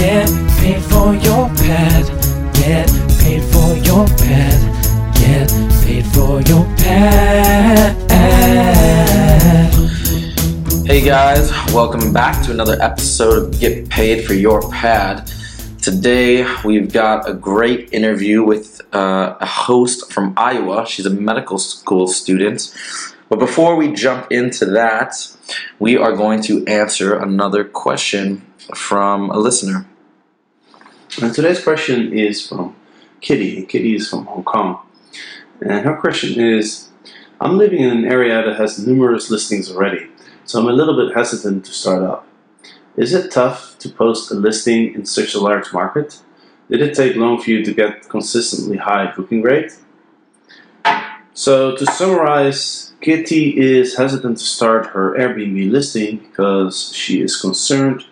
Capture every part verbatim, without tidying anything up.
Get paid for your pad. Get paid for your pad. Get paid for your pad. Hey guys, welcome back to another episode of Get Paid for Your Pad. Today we've got a great interview with uh, a host from Iowa. She's a medical school student. But before we jump into that, we are going to answer another question from a listener. And today's question is from Kitty. Kitty is from Hong Kong. And her question is, I'm living in an area that has numerous listings already, so I'm a little bit hesitant to start up. Is it tough to post a listing in such a large market? Did it take long for you to get consistently high booking rate? So to summarize, Kitty is hesitant to start her Airbnb listing because she is concerned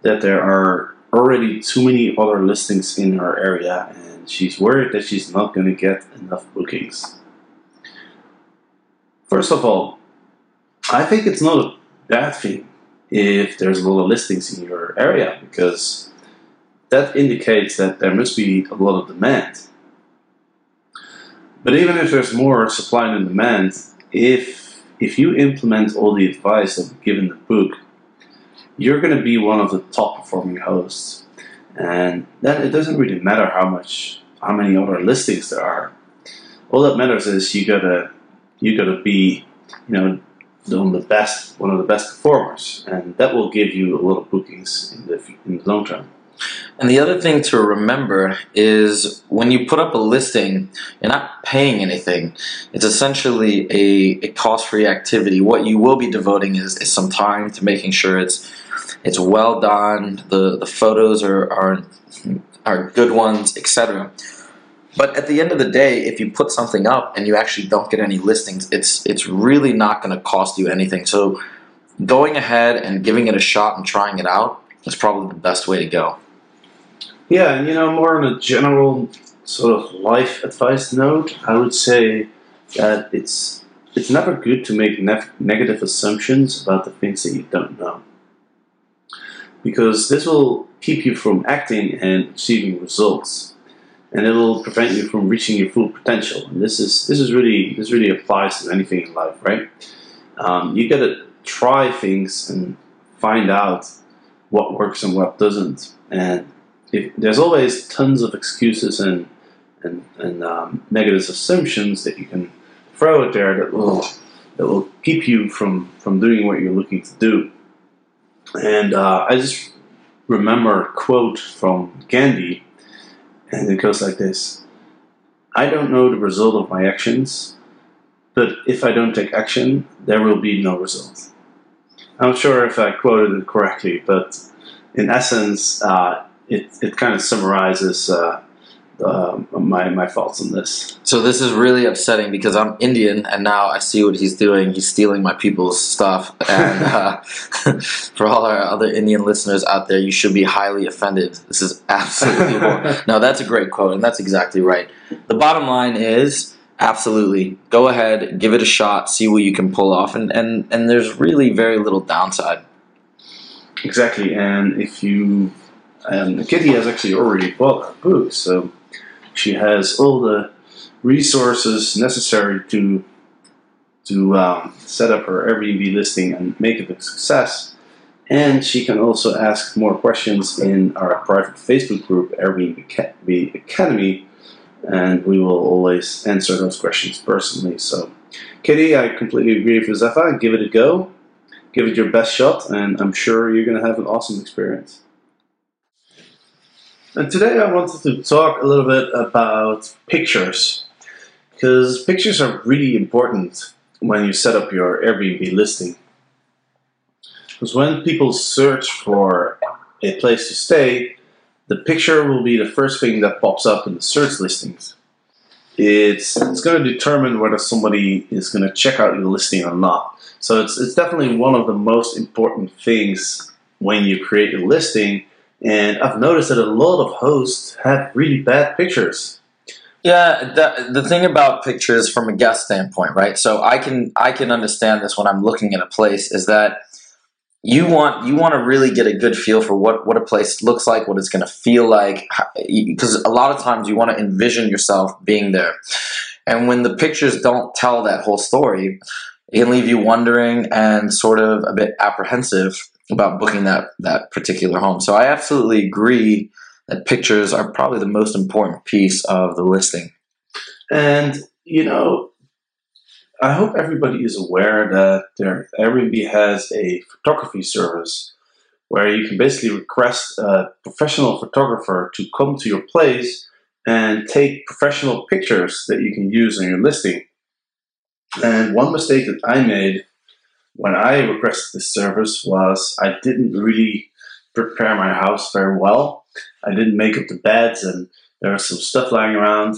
that there are already too many other listings in her area, and she's worried that she's not going to get enough bookings. First of all, I think it's not a bad thing if there's a lot of listings in your area, because that indicates that there must be a lot of demand. But even if there's more supply than demand, if if you implement all the advice that we've given in the book, you're going to be one of the top performing hosts, and that it doesn't really matter how much, how many other listings there are. All that matters is you gotta, you gotta be, you know, one of the best, one of the best performers, and that will give you a lot of bookings in the in the long term. And the other thing to remember is when you put up a listing, you're not paying anything. It's essentially a, a cost-free activity. What you will be devoting is, is some time to making sure it's it's well done, the, the photos are, are, are good ones, et cetera. But at the end of the day, if you put something up and you actually don't get any listings, it's it's really not going to cost you anything. So going ahead and giving it a shot and trying it out is probably the best way to go. Yeah, and you know, more on a general sort of life advice note, I would say that it's it's never good to make nef- negative assumptions about the things that you don't know, because this will keep you from acting and achieving results, and it will prevent you from reaching your full potential. And this is this is really this really applies to anything in life, right? Um, you gotta try things and find out what works and what doesn't. And if, there's always tons of excuses and and, and um, negative assumptions that you can throw out there that will that will keep you from from doing what you're looking to do. And uh, I just remember a quote from Gandhi, and it goes like this: I don't know the result of my actions, but if I don't take action, there will be no result. I'm not sure if I quoted it correctly, but in essence, uh, it, it kind of summarizes uh, uh, my, my thoughts on this. So this is really upsetting because I'm Indian, and now I see what he's doing. He's stealing my people's stuff. And uh, for all our other Indian listeners out there, you should be highly offended. This is absolutely horrible. No, that's a great quote, and that's exactly right. The bottom line is, absolutely, go ahead, give it a shot, see what you can pull off, and, and, and there's really very little downside. Exactly, and if you, and Kitty has actually already bought her book, so she has all the resources necessary to to um, set up her Airbnb listing and make it a success, and she can also ask more questions in our private Facebook group, Airbnb Academy, and we will always answer those questions personally. So, Kitty, I completely agree with Josefa. Give it a go. Give it your best shot, and I'm sure you're going to have an awesome experience. And today I wanted to talk a little bit about pictures, because pictures are really important when you set up your Airbnb listing. Because when people search for a place to stay, the picture will be the first thing that pops up in the search listings. It's it's going to determine whether somebody is going to check out your listing or not. So it's, it's definitely one of the most important things when you create a listing. And I've noticed that a lot of hosts have really bad pictures. Yeah, the, the thing about pictures from a guest standpoint, right? So I can I can understand this when I'm looking at a place, is that you want you want to really get a good feel for what, what a place looks like, what it's going to feel like, because a lot of times you want to envision yourself being there. And when the pictures don't tell that whole story, it can leave you wondering and sort of a bit apprehensive about booking that, that particular home. So I absolutely agree that pictures are probably the most important piece of the listing. And, you know, I hope everybody is aware that their Airbnb has a photography service where you can basically request a professional photographer to come to your place and take professional pictures that you can use on your listing. And one mistake that I made when I requested this service was I didn't really prepare my house very well. I didn't make up the beds, and there was some stuff lying around.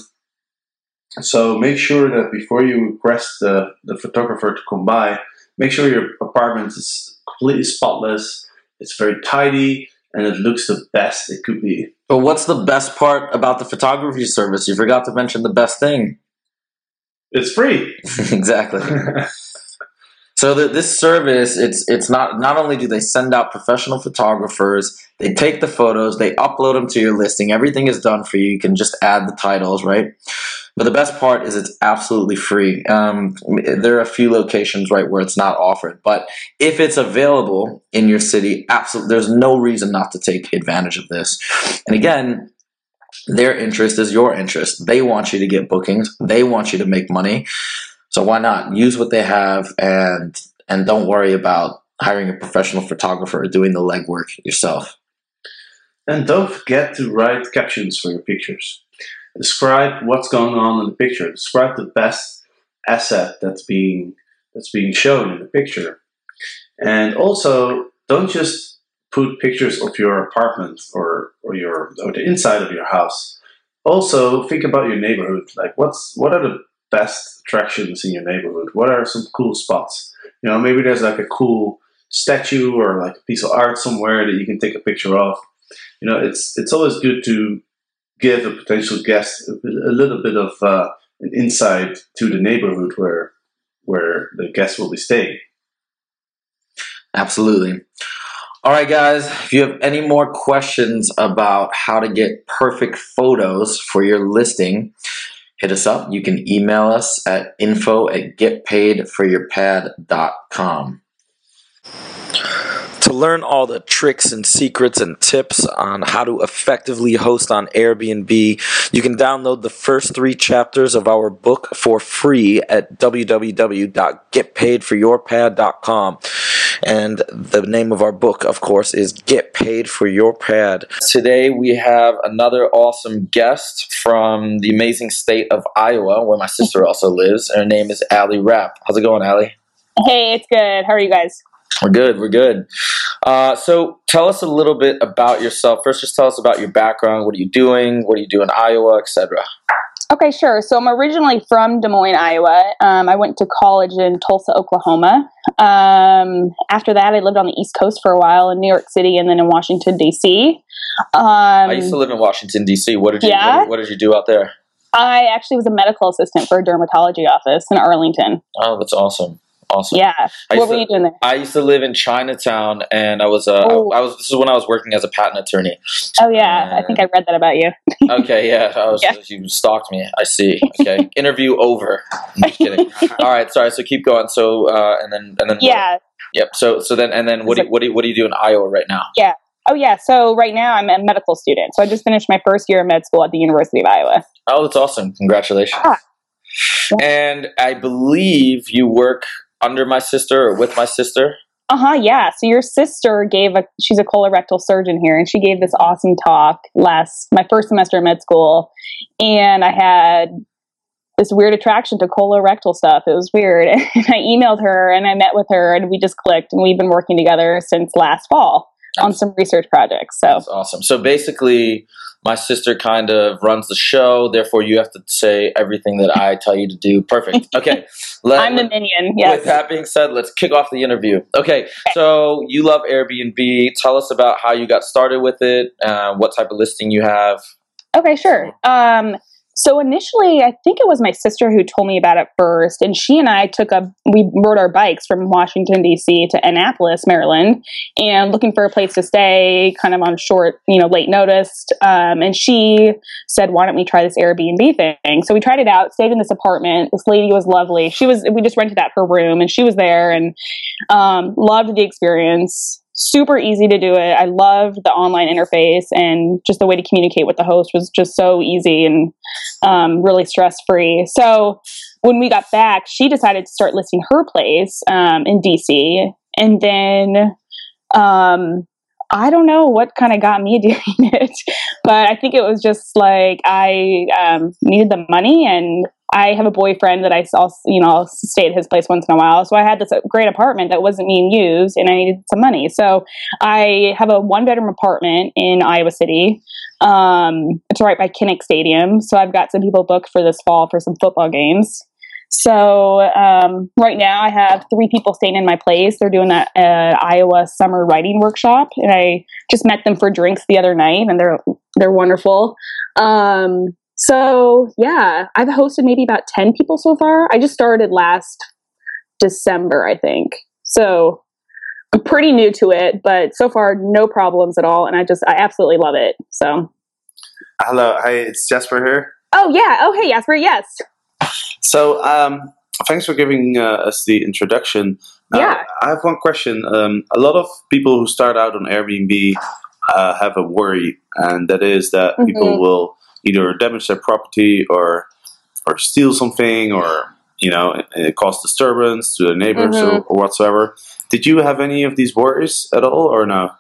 So make sure that before you request the, the photographer to come by, make sure your apartment is completely spotless, it's very tidy, and it looks the best it could be. But what's the best part about the photography service? You forgot to mention the best thing. It's free. Exactly. So the, this service, it's it's not not only do they send out professional photographers, they take the photos, they upload them to your listing. Everything is done for you. You can just add the titles, right? But the best part is it's absolutely free. Um, there are a few locations, right, where it's not offered. But if it's available in your city, absolutely, there's no reason not to take advantage of this. And again, their interest is your interest. They want you to get bookings. They want you to make money. So why not use what they have, and and don't worry about hiring a professional photographer or doing the legwork yourself. And don't forget to write captions for your pictures. Describe what's going on in the picture. Describe the best asset that's being that's being shown in the picture. And also, don't just put pictures of your apartment or or your or the inside of your house. Also, think about your neighborhood. Like, what's what are the best attractions in your neighborhood? What are some cool spots? You know, maybe there's like a cool statue or like a piece of art somewhere that you can take a picture of. You know, it's it's always good to give a potential guest a, a little bit of uh, an insight to the neighborhood where where the guest will be staying. Absolutely. All right, guys, if you have any more questions about how to get perfect photos for your listing, hit us up. You can email us at info at get paid for your pad dot com. To learn all the tricks and secrets and tips on how to effectively host on Airbnb, you can download the first three chapters of our book for free at w w w dot get paid for your pad dot com. And the name of our book, of course, is Get Paid for Your Pad. Today we have another awesome guest from the amazing state of Iowa, where my sister also lives. Her name is Allie Rapp. How's it going, Allie? Hey, it's good. How are you guys? We're good. We're good. Uh, so tell us a little bit about yourself. First, just tell us about your background. What are you doing? What do you do in Iowa, et cetera? Okay, sure. So I'm originally from Des Moines, Iowa. Um, I went to college in Tulsa, Oklahoma. Um, after that, I lived on the East Coast for a while in New York City, and then in Washington, D C. Um, I used to live in Washington, D C. What did you yeah. what, what did you do out there? I actually was a medical assistant for a dermatology office in Arlington. Oh, that's awesome. Awesome. Yeah. What were to, you doing there? I used to live in Chinatown, and I was uh, oh. I was. This is when I was working as a patent attorney. Oh yeah, uh, I think I read that about you. Okay, yeah, I was, yeah. You stalked me. I see. Okay, interview over. I'm just kidding. All right, sorry. So keep going. So uh, and then and then yeah. What, yep. So so then and then what do you, what do you, what do you do in Iowa right now? Yeah. Oh yeah. So right now I'm a medical student. So I just finished my first year of med school at the University of Iowa. Oh, that's awesome! Congratulations. Ah. And I believe you work under my sister or with my sister? Uh-huh, yeah. So your sister gave a, she's a colorectal surgeon here, and she gave this awesome talk last, my first semester of med school. And I had this weird attraction to colorectal stuff. It was weird. And I emailed her, and I met with her, and we just clicked, and we've been working together since last fall. on some research projects. So that's awesome. So basically, my sister kind of runs the show. Therefore, you have to say everything that I tell you to do. Perfect. Okay. Let, I'm the minion. Yes. With that being said, let's kick off the interview. Okay. okay. So you love Airbnb. Tell us about how you got started with it. Uh, what type of listing you have? Okay, sure. Um, so initially, I think it was my sister who told me about it first, and she and I took a, we rode our bikes from Washington, D C to Annapolis, Maryland, and looking for a place to stay, kind of on short, you know, late notice, um, and she said, why don't we try this Airbnb thing? So we tried it out, stayed in this apartment. This lady was lovely. She was, we just rented out her room, and she was there, and um, loved the experience. Super easy to do it. I loved the online interface, and just the way to communicate with the host was just so easy and um, really stress-free. So when we got back, she decided to start listing her place um, in D C. And then um, I don't know what kind of got me doing it, but I think it was just like I um, needed the money, and I have a boyfriend that I saw, you know, I'll stay at his place once in a while. So I had this great apartment that wasn't being used, and I needed some money. So I have a one bedroom apartment in Iowa City. Um, it's right by Kinnick Stadium. So I've got some people booked for this fall for some football games. So um, right now I have three people staying in my place. They're doing that uh, Iowa summer writing workshop, and I just met them for drinks the other night, and they're, they're wonderful. Um, So, yeah, I've hosted maybe about ten people so far. I just started last December, I think. So I'm pretty new to it, but so far, no problems at all. And I just, I absolutely love it. So. Hello. Hi, it's Jasper here. Oh, yeah. Oh, hey, Jasper. Yes. So, um, thanks for giving uh, us the introduction. Now, yeah. I have one question. Um, a lot of people who start out on Airbnb uh, have a worry, and that is that mm-hmm. people will either damage their property or or steal something, or, you know, it, it cause disturbance to their neighbors mm-hmm. or, or whatsoever. Did you have any of these worries at all, or no?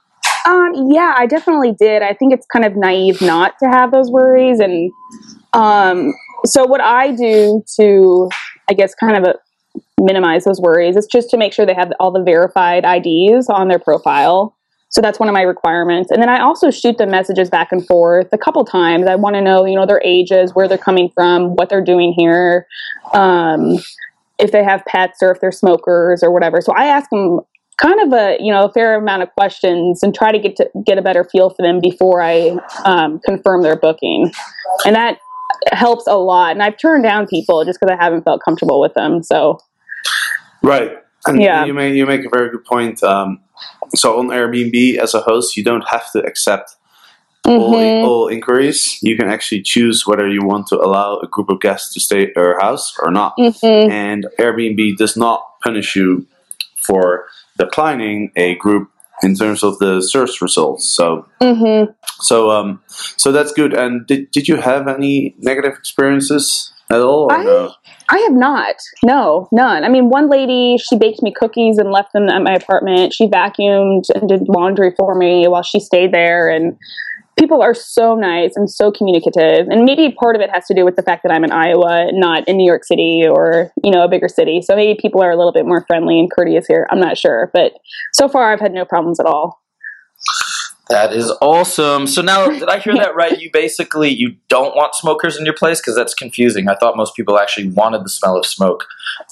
Um, yeah, I definitely did. I think it's kind of naive not to have those worries. And um, so what I do to, I guess, kind of a, minimize those worries is just to make sure they have all the verified I Ds on their profile. So that's one of my requirements. And then I also shoot them messages back and forth a couple times. I want to know, you know, their ages, where they're coming from, what they're doing here, um, if they have pets or if they're smokers or whatever. So I ask them kind of a, you know, a fair amount of questions and try to get to get a better feel for them before I um, confirm their booking. And that helps a lot. And I've turned down people just because I haven't felt comfortable with them. So. Right. And yeah. you, may, you make a very good point. Um, So on Airbnb, as a host, you don't have to accept mm-hmm. all, in, all inquiries. You can actually choose whether you want to allow a group of guests to stay at your house or not. Mm-hmm. And Airbnb does not punish you for declining a group in terms of the search results. So, mm-hmm. so, um, so that's good. And did did you have any negative experiences at all? Or I, no? I have not. No, none. I mean, one lady, she baked me cookies and left them at my apartment. She vacuumed and did laundry for me while she stayed there. And people are so nice and so communicative. And maybe part of it has to do with the fact that I'm in Iowa, not in New York City or, you know, a bigger city. So maybe people are a little bit more friendly and courteous here. I'm not sure. But so far, I've had no problems at all. That is awesome. So now, did I hear that right? You basically, you don't want smokers in your place? Because that's confusing. I thought most people actually wanted the smell of smoke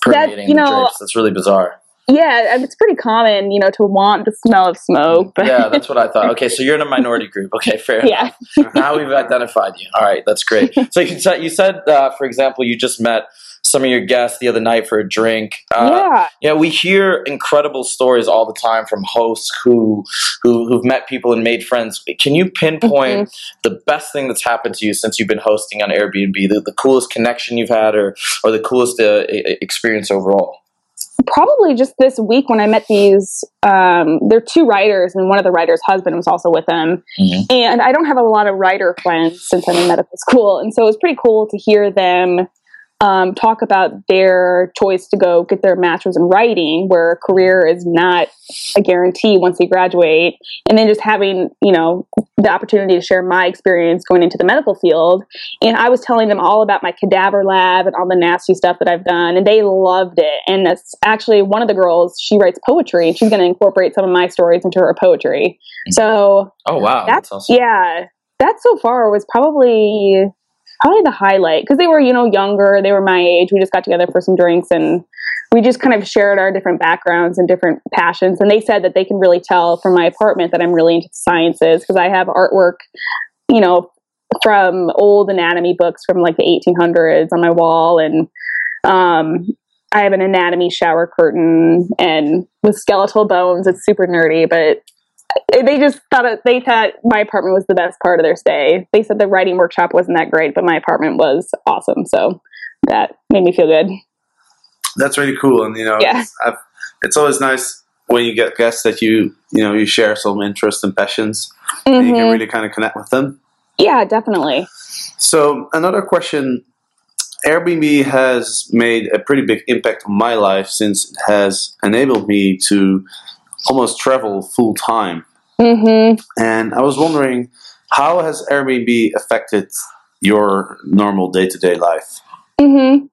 permeating the drapes. That's really bizarre. Yeah, it's pretty common, you know, to want the smell of smoke. But. Yeah, that's what I thought. Okay, so you're in a minority group. Okay, fair yeah. enough. Now we've identified you. All right, that's great. So you said, you said uh, for example, you just met some of your guests the other night for a drink. Uh, yeah. Yeah, we hear incredible stories all the time from hosts who, who, who've met people and made friends. Can you pinpoint mm-hmm. the best thing that's happened to you since you've been hosting on Airbnb, the, the coolest connection you've had or, or the coolest uh, experience overall? Probably just this week when I met these, um, they're two writers, and one of the writers' husband was also with them. Mm-hmm. And I don't have a lot of writer friends since I'm in medical school. And so it was pretty cool to hear them um, talk about their choice to go get their master's in writing, where a career is not a guarantee once they graduate. And then just having, you know, the opportunity to share my experience going into the medical field. And I was telling them all about my cadaver lab and all the nasty stuff that I've done, and they loved it. And that's actually one of the girls, she writes poetry, and she's going to incorporate some of my stories into her poetry. So, oh, wow. That's, that's awesome. Yeah. That so far was probably probably the highlight, because they were, you know, younger. They were my age. We just got together for some drinks, and we just kind of shared our different backgrounds and different passions. And they said that they can really tell from my apartment that I'm really into sciences, because I have artwork, you know, from old anatomy books from like the eighteen hundreds on my wall. And um, I have an anatomy shower curtain and with skeletal bones. It's super nerdy, but they just thought it, they thought my apartment was the best part of their stay. They said the writing workshop wasn't that great, but my apartment was awesome. So that made me feel good. That's really cool. And, you know, yeah. it's, I've, it's always nice when you get guests that you, you know, you share some interests and passions, mm-hmm. and you can really kind of connect with them. Yeah, definitely. So another question, Airbnb has made a pretty big impact on my life since it has enabled me to almost travel full time. Mm-hmm. And I was wondering, how has Airbnb affected your normal day-to-day life? Mm-hmm.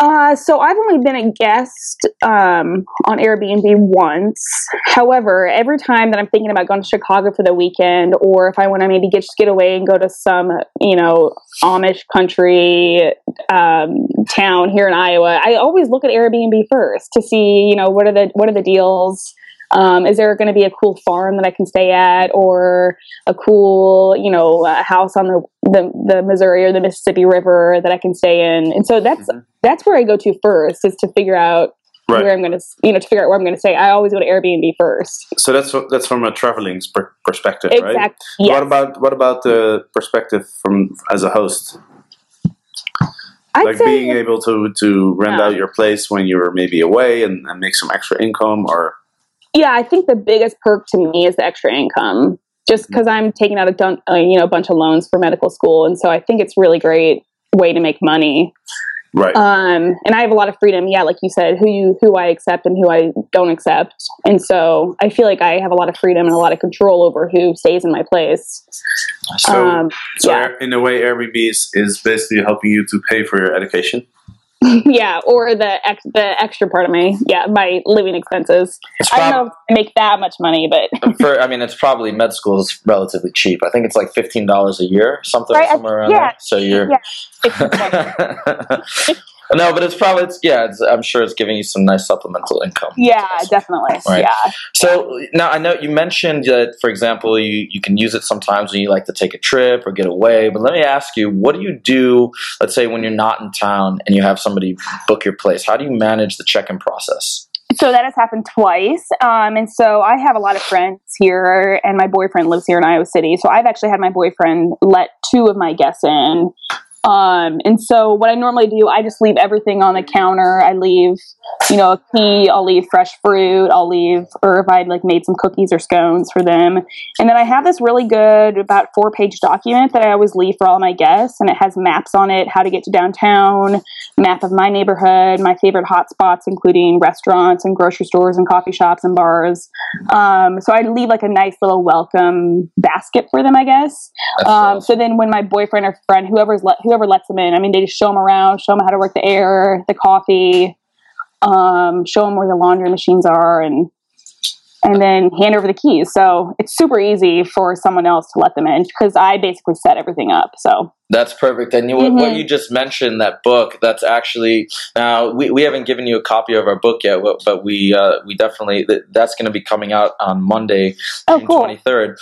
Uh, so I've only been a guest um, on Airbnb once. However, every time that I'm thinking about going to Chicago for the weekend, or if I want to maybe get, just get away and go to some, you know, Amish country um, town here in Iowa, I always look at Airbnb first to see, you know, what are the what are the deals. Um, is there going to be a cool farm that I can stay at, or a cool, you know, uh, house on the, the the Missouri or the Mississippi River that I can stay in? And so that's mm-hmm. that's where I go to first, is to figure out right. where I'm going to, you know, to figure out where I'm going to stay. I always go to Airbnb first. So that's that's from a traveling per- perspective, exactly. right? Yes. What about what about the perspective from as a host? I'd like being able to to rent yeah. out your place when you're maybe away and, and make some extra income, or. Yeah, I think the biggest perk to me is the extra income, just because I'm taking out a dun- uh, you know, a bunch of loans for medical school. And so I think it's really great way to make money. Right. Um, and I have a lot of freedom. Yeah, like you said, who you who I accept and who I don't accept. And so I feel like I have a lot of freedom and a lot of control over who stays in my place. So, um, so yeah. in a way, Airbnb is, is basically helping you to pay for your education. Yeah, or the ex- the extra part of my yeah my living expenses. Prob- I don't know if I make that much money, but for I mean, it's probably med school is relatively cheap. I think it's like fifteen dollars a year, something right, somewhere I, around yeah, there. So you're yeah. no, but it's probably it's, yeah. It's, I'm sure it's giving you some nice supplemental income. Yeah, definitely. Right? Yeah. So now I know you mentioned that, for example, you you can use it sometimes when you like to take a trip or get away. But let me ask you, what do you do? Let's say when you're not in town and you have somebody book your place, how do you manage the check-in process? So that has happened twice. Um, and so I have a lot of friends here, and my boyfriend lives here in Iowa City. So I've actually had my boyfriend let two of my guests in. Um, and so what I normally do, I just leave everything on the counter. I leave, you know, a key, I'll leave fresh fruit, I'll leave, or if I'd like made some cookies or scones for them. And then I have this really good, about four page document that I always leave for all my guests. And it has maps on it, how to get to downtown, map of my neighborhood, my favorite hotspots, including restaurants and grocery stores and coffee shops and bars. Um, so I leave like a nice little welcome basket for them, I guess. Um, so then when my boyfriend or friend, whoever's let, whoever lets them in, I mean, they just show them around, show them how to work the air, the coffee, um, show them where the laundry machines are, and and then hand over the keys. So it's super easy for someone else to let them in, because I basically set everything up. So that's perfect. And you, mm-hmm. what you just mentioned, that book, that's actually now we, we haven't given you a copy of our book yet, but we uh, we definitely that's going to be coming out on Monday, oh, June cool. twenty-third.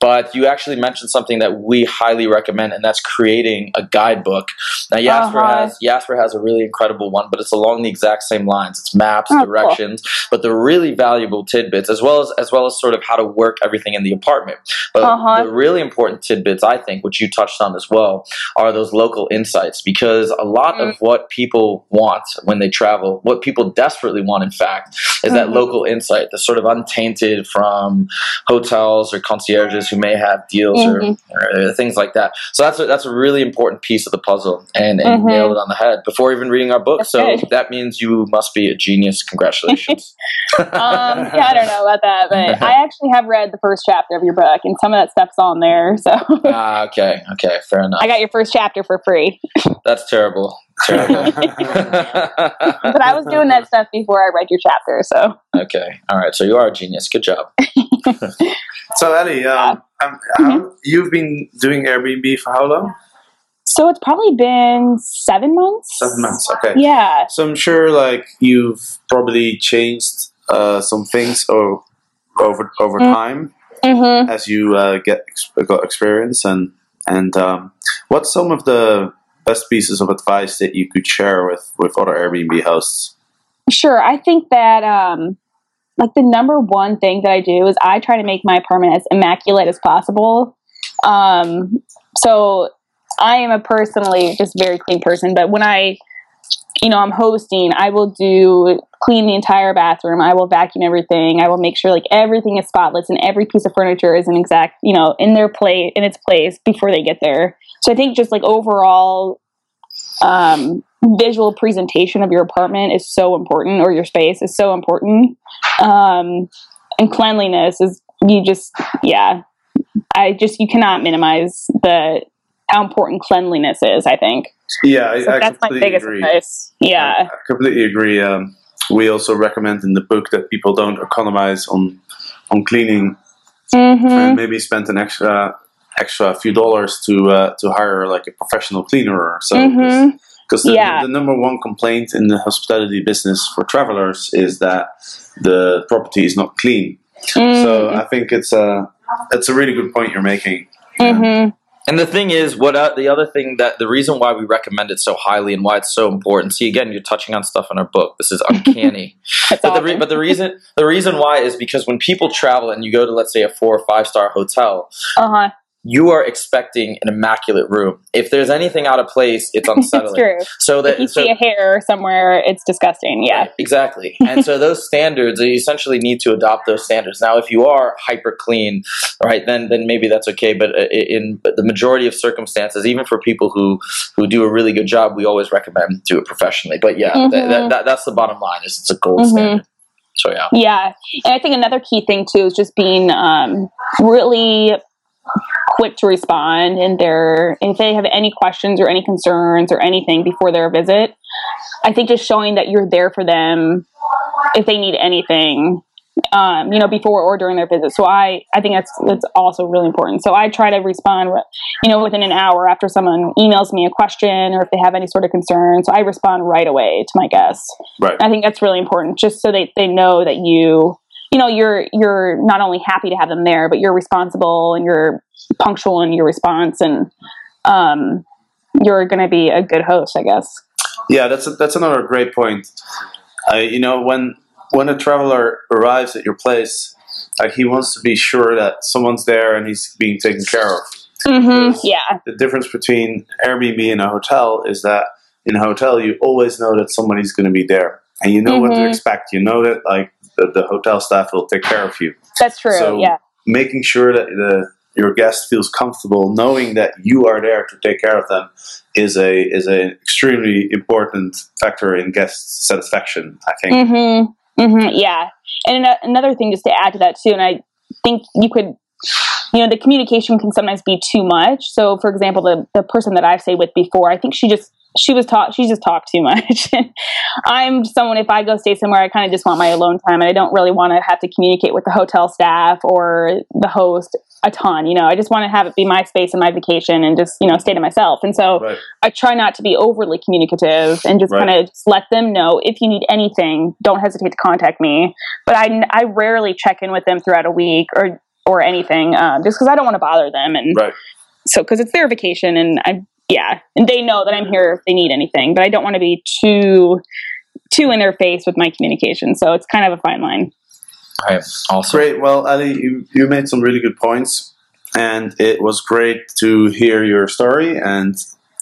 But you actually mentioned something that we highly recommend, and that's creating a guidebook. Now, Jasper uh-huh. has Jasper has a really incredible one, but it's along the exact same lines. It's maps, oh, directions, cool. but they're really valuable tidbits, as well as as well as sort of how to work everything in the apartment. But uh-huh. the really important tidbits, I think, which you touched on as well, are those local insights, because a lot mm-hmm. of what people want when they travel, what people desperately want, in fact, is mm-hmm. that local insight, the sort of untainted from hotels or concierges who may have deals mm-hmm. or, or things like that. So that's a, that's a really important piece of the puzzle, and, and mm-hmm. nailed it on the head before even reading our book. That's so good. That means you must be a genius. Congratulations. um, yeah, I don't know about that, but I actually have read the first chapter of your book, and some of that stuff's on there. So ah, okay, okay, fair enough. I got your first chapter for free. That's terrible. Terrible. But I was doing that stuff before I read your chapter, so. Okay. All right. So you are a genius. Good job. So, Ellie, um, I'm, I'm, mm-hmm. you've been doing Airbnb for how long? So it's probably been seven months. Seven months. Okay. Yeah. So I'm sure, like, you've probably changed uh, some things or over over mm-hmm. time mm-hmm. as you uh, get got experience and and um, what's some of the best pieces of advice that you could share with, with other Airbnb hosts? Sure. I think that um, like the number one thing that I do is I try to make my apartment as immaculate as possible. Um, so I am a personally just very clean person, but when I, you know, I'm hosting, I will do clean the entire bathroom. I will vacuum everything. I will make sure like everything is spotless and every piece of furniture is in exact, you know, in their place, in its place before they get there. So I think just like overall um, visual presentation of your apartment is so important, or your space is so important. Um, and cleanliness is, you just, yeah, I just, you cannot minimize the, how important cleanliness is, I think. Yeah, so I, I that's completely my biggest agree. Advice. Yeah. I, I completely agree. Um, we also recommend in the book that people don't economize on on cleaning mm-hmm. and maybe spend an extra extra few dollars to uh, to hire like a professional cleaner or so. Mm-hmm. Because the, yeah. the number one complaint in the hospitality business for travelers is that the property is not clean. Mm-hmm. So I think it's a, it's a really good point you're making. Mm-hmm. Yeah. And the thing is, what uh, the other thing that the reason why we recommend it so highly and why it's so important. See, again, you're touching on stuff in our book. This is uncanny. but, the re- but the reason the reason why is because when people travel and you go to, let's say, a four or five star hotel, uh-huh. you are expecting an immaculate room. If there's anything out of place, it's unsettling. It's true. So that if you so, see a hair somewhere, it's disgusting. Yeah, right, exactly. And so those standards, you essentially need to adopt those standards. Now, if you are hyper clean, right, then then maybe that's okay. But in but the majority of circumstances, even for people who, who do a really good job, we always recommend do it professionally. But yeah, mm-hmm. that, that, that's the bottom line. Is it's a gold mm-hmm. standard. So yeah. Yeah, and I think another key thing too is just being um, really quick to respond, and they're, if they have any questions or any concerns or anything before their visit, I think just showing that you're there for them if they need anything, um, you know, before or during their visit. So I, I think that's, that's also really important. So I try to respond, you know, within an hour after someone emails me a question or if they have any sort of concern. So I respond right away to my guests. Right. I think that's really important, just so they, they know that you, you know, you're, you're not only happy to have them there, but you're responsible and you're punctual in your response, and um, you're going to be a good host, I guess. Yeah, that's a, that's another great point. Uh, you know, when when a traveler arrives at your place, like, he wants to be sure that someone's there and he's being taken care of. Mm-hmm, yeah. The difference between Airbnb and a hotel is that in a hotel, you always know that somebody's going to be there, and you know mm-hmm. what to expect. You know that, like, The, the hotel staff will take care of you. That's true. So yeah, making sure that the your guest feels comfortable knowing that you are there to take care of them is a is an extremely important factor in guest satisfaction, I think. Mm-hmm. Mm-hmm. Yeah, and an- another thing just to add to that too, and I think you could, you know, the communication can sometimes be too much. So, for example, the the person that I've stayed with before, I think she just. She was taught, she just talked too much. I'm someone, if I go stay somewhere, I kind of just want my alone time, and I don't really want to have to communicate with the hotel staff or the host a ton. You know, I just want to have it be my space and my vacation and just, you know, stay to myself. And so right. I try not to be overly communicative and just right. kind of just let them know, if you need anything, don't hesitate to contact me. But I, I rarely check in with them throughout a week or, or anything, um, just because I don't want to bother them. And right. so, because it's their vacation, and I'm, yeah, and they know that I'm here if they need anything, but I don't want to be too too in their face with my communication. So it's kind of a fine line. All right. Awesome. Great. Well, Ellie, you, you made some really good points. and it was great to hear your story, and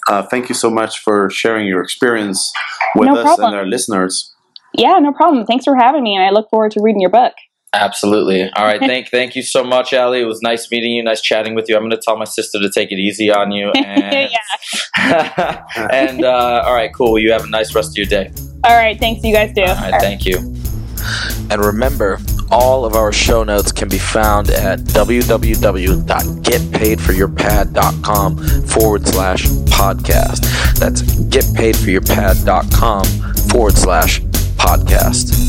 uh, thank you so much for sharing your experience with no us problem. and our listeners. Yeah, no problem. Thanks for having me, and I look forward to reading your book. Absolutely. All right. Thank thank you so much, Allie. It was nice meeting you. Nice chatting with you. I'm going to tell my sister to take it easy on you. And, yeah. and uh, all right, cool. You have a nice rest of your day. All right. Thanks. You guys do. All right. All right. Thank you. And remember, all of our show notes can be found at www dot get paid for your pad dot com forward slash podcast. That's get paid for your pad dot com forward slash podcast.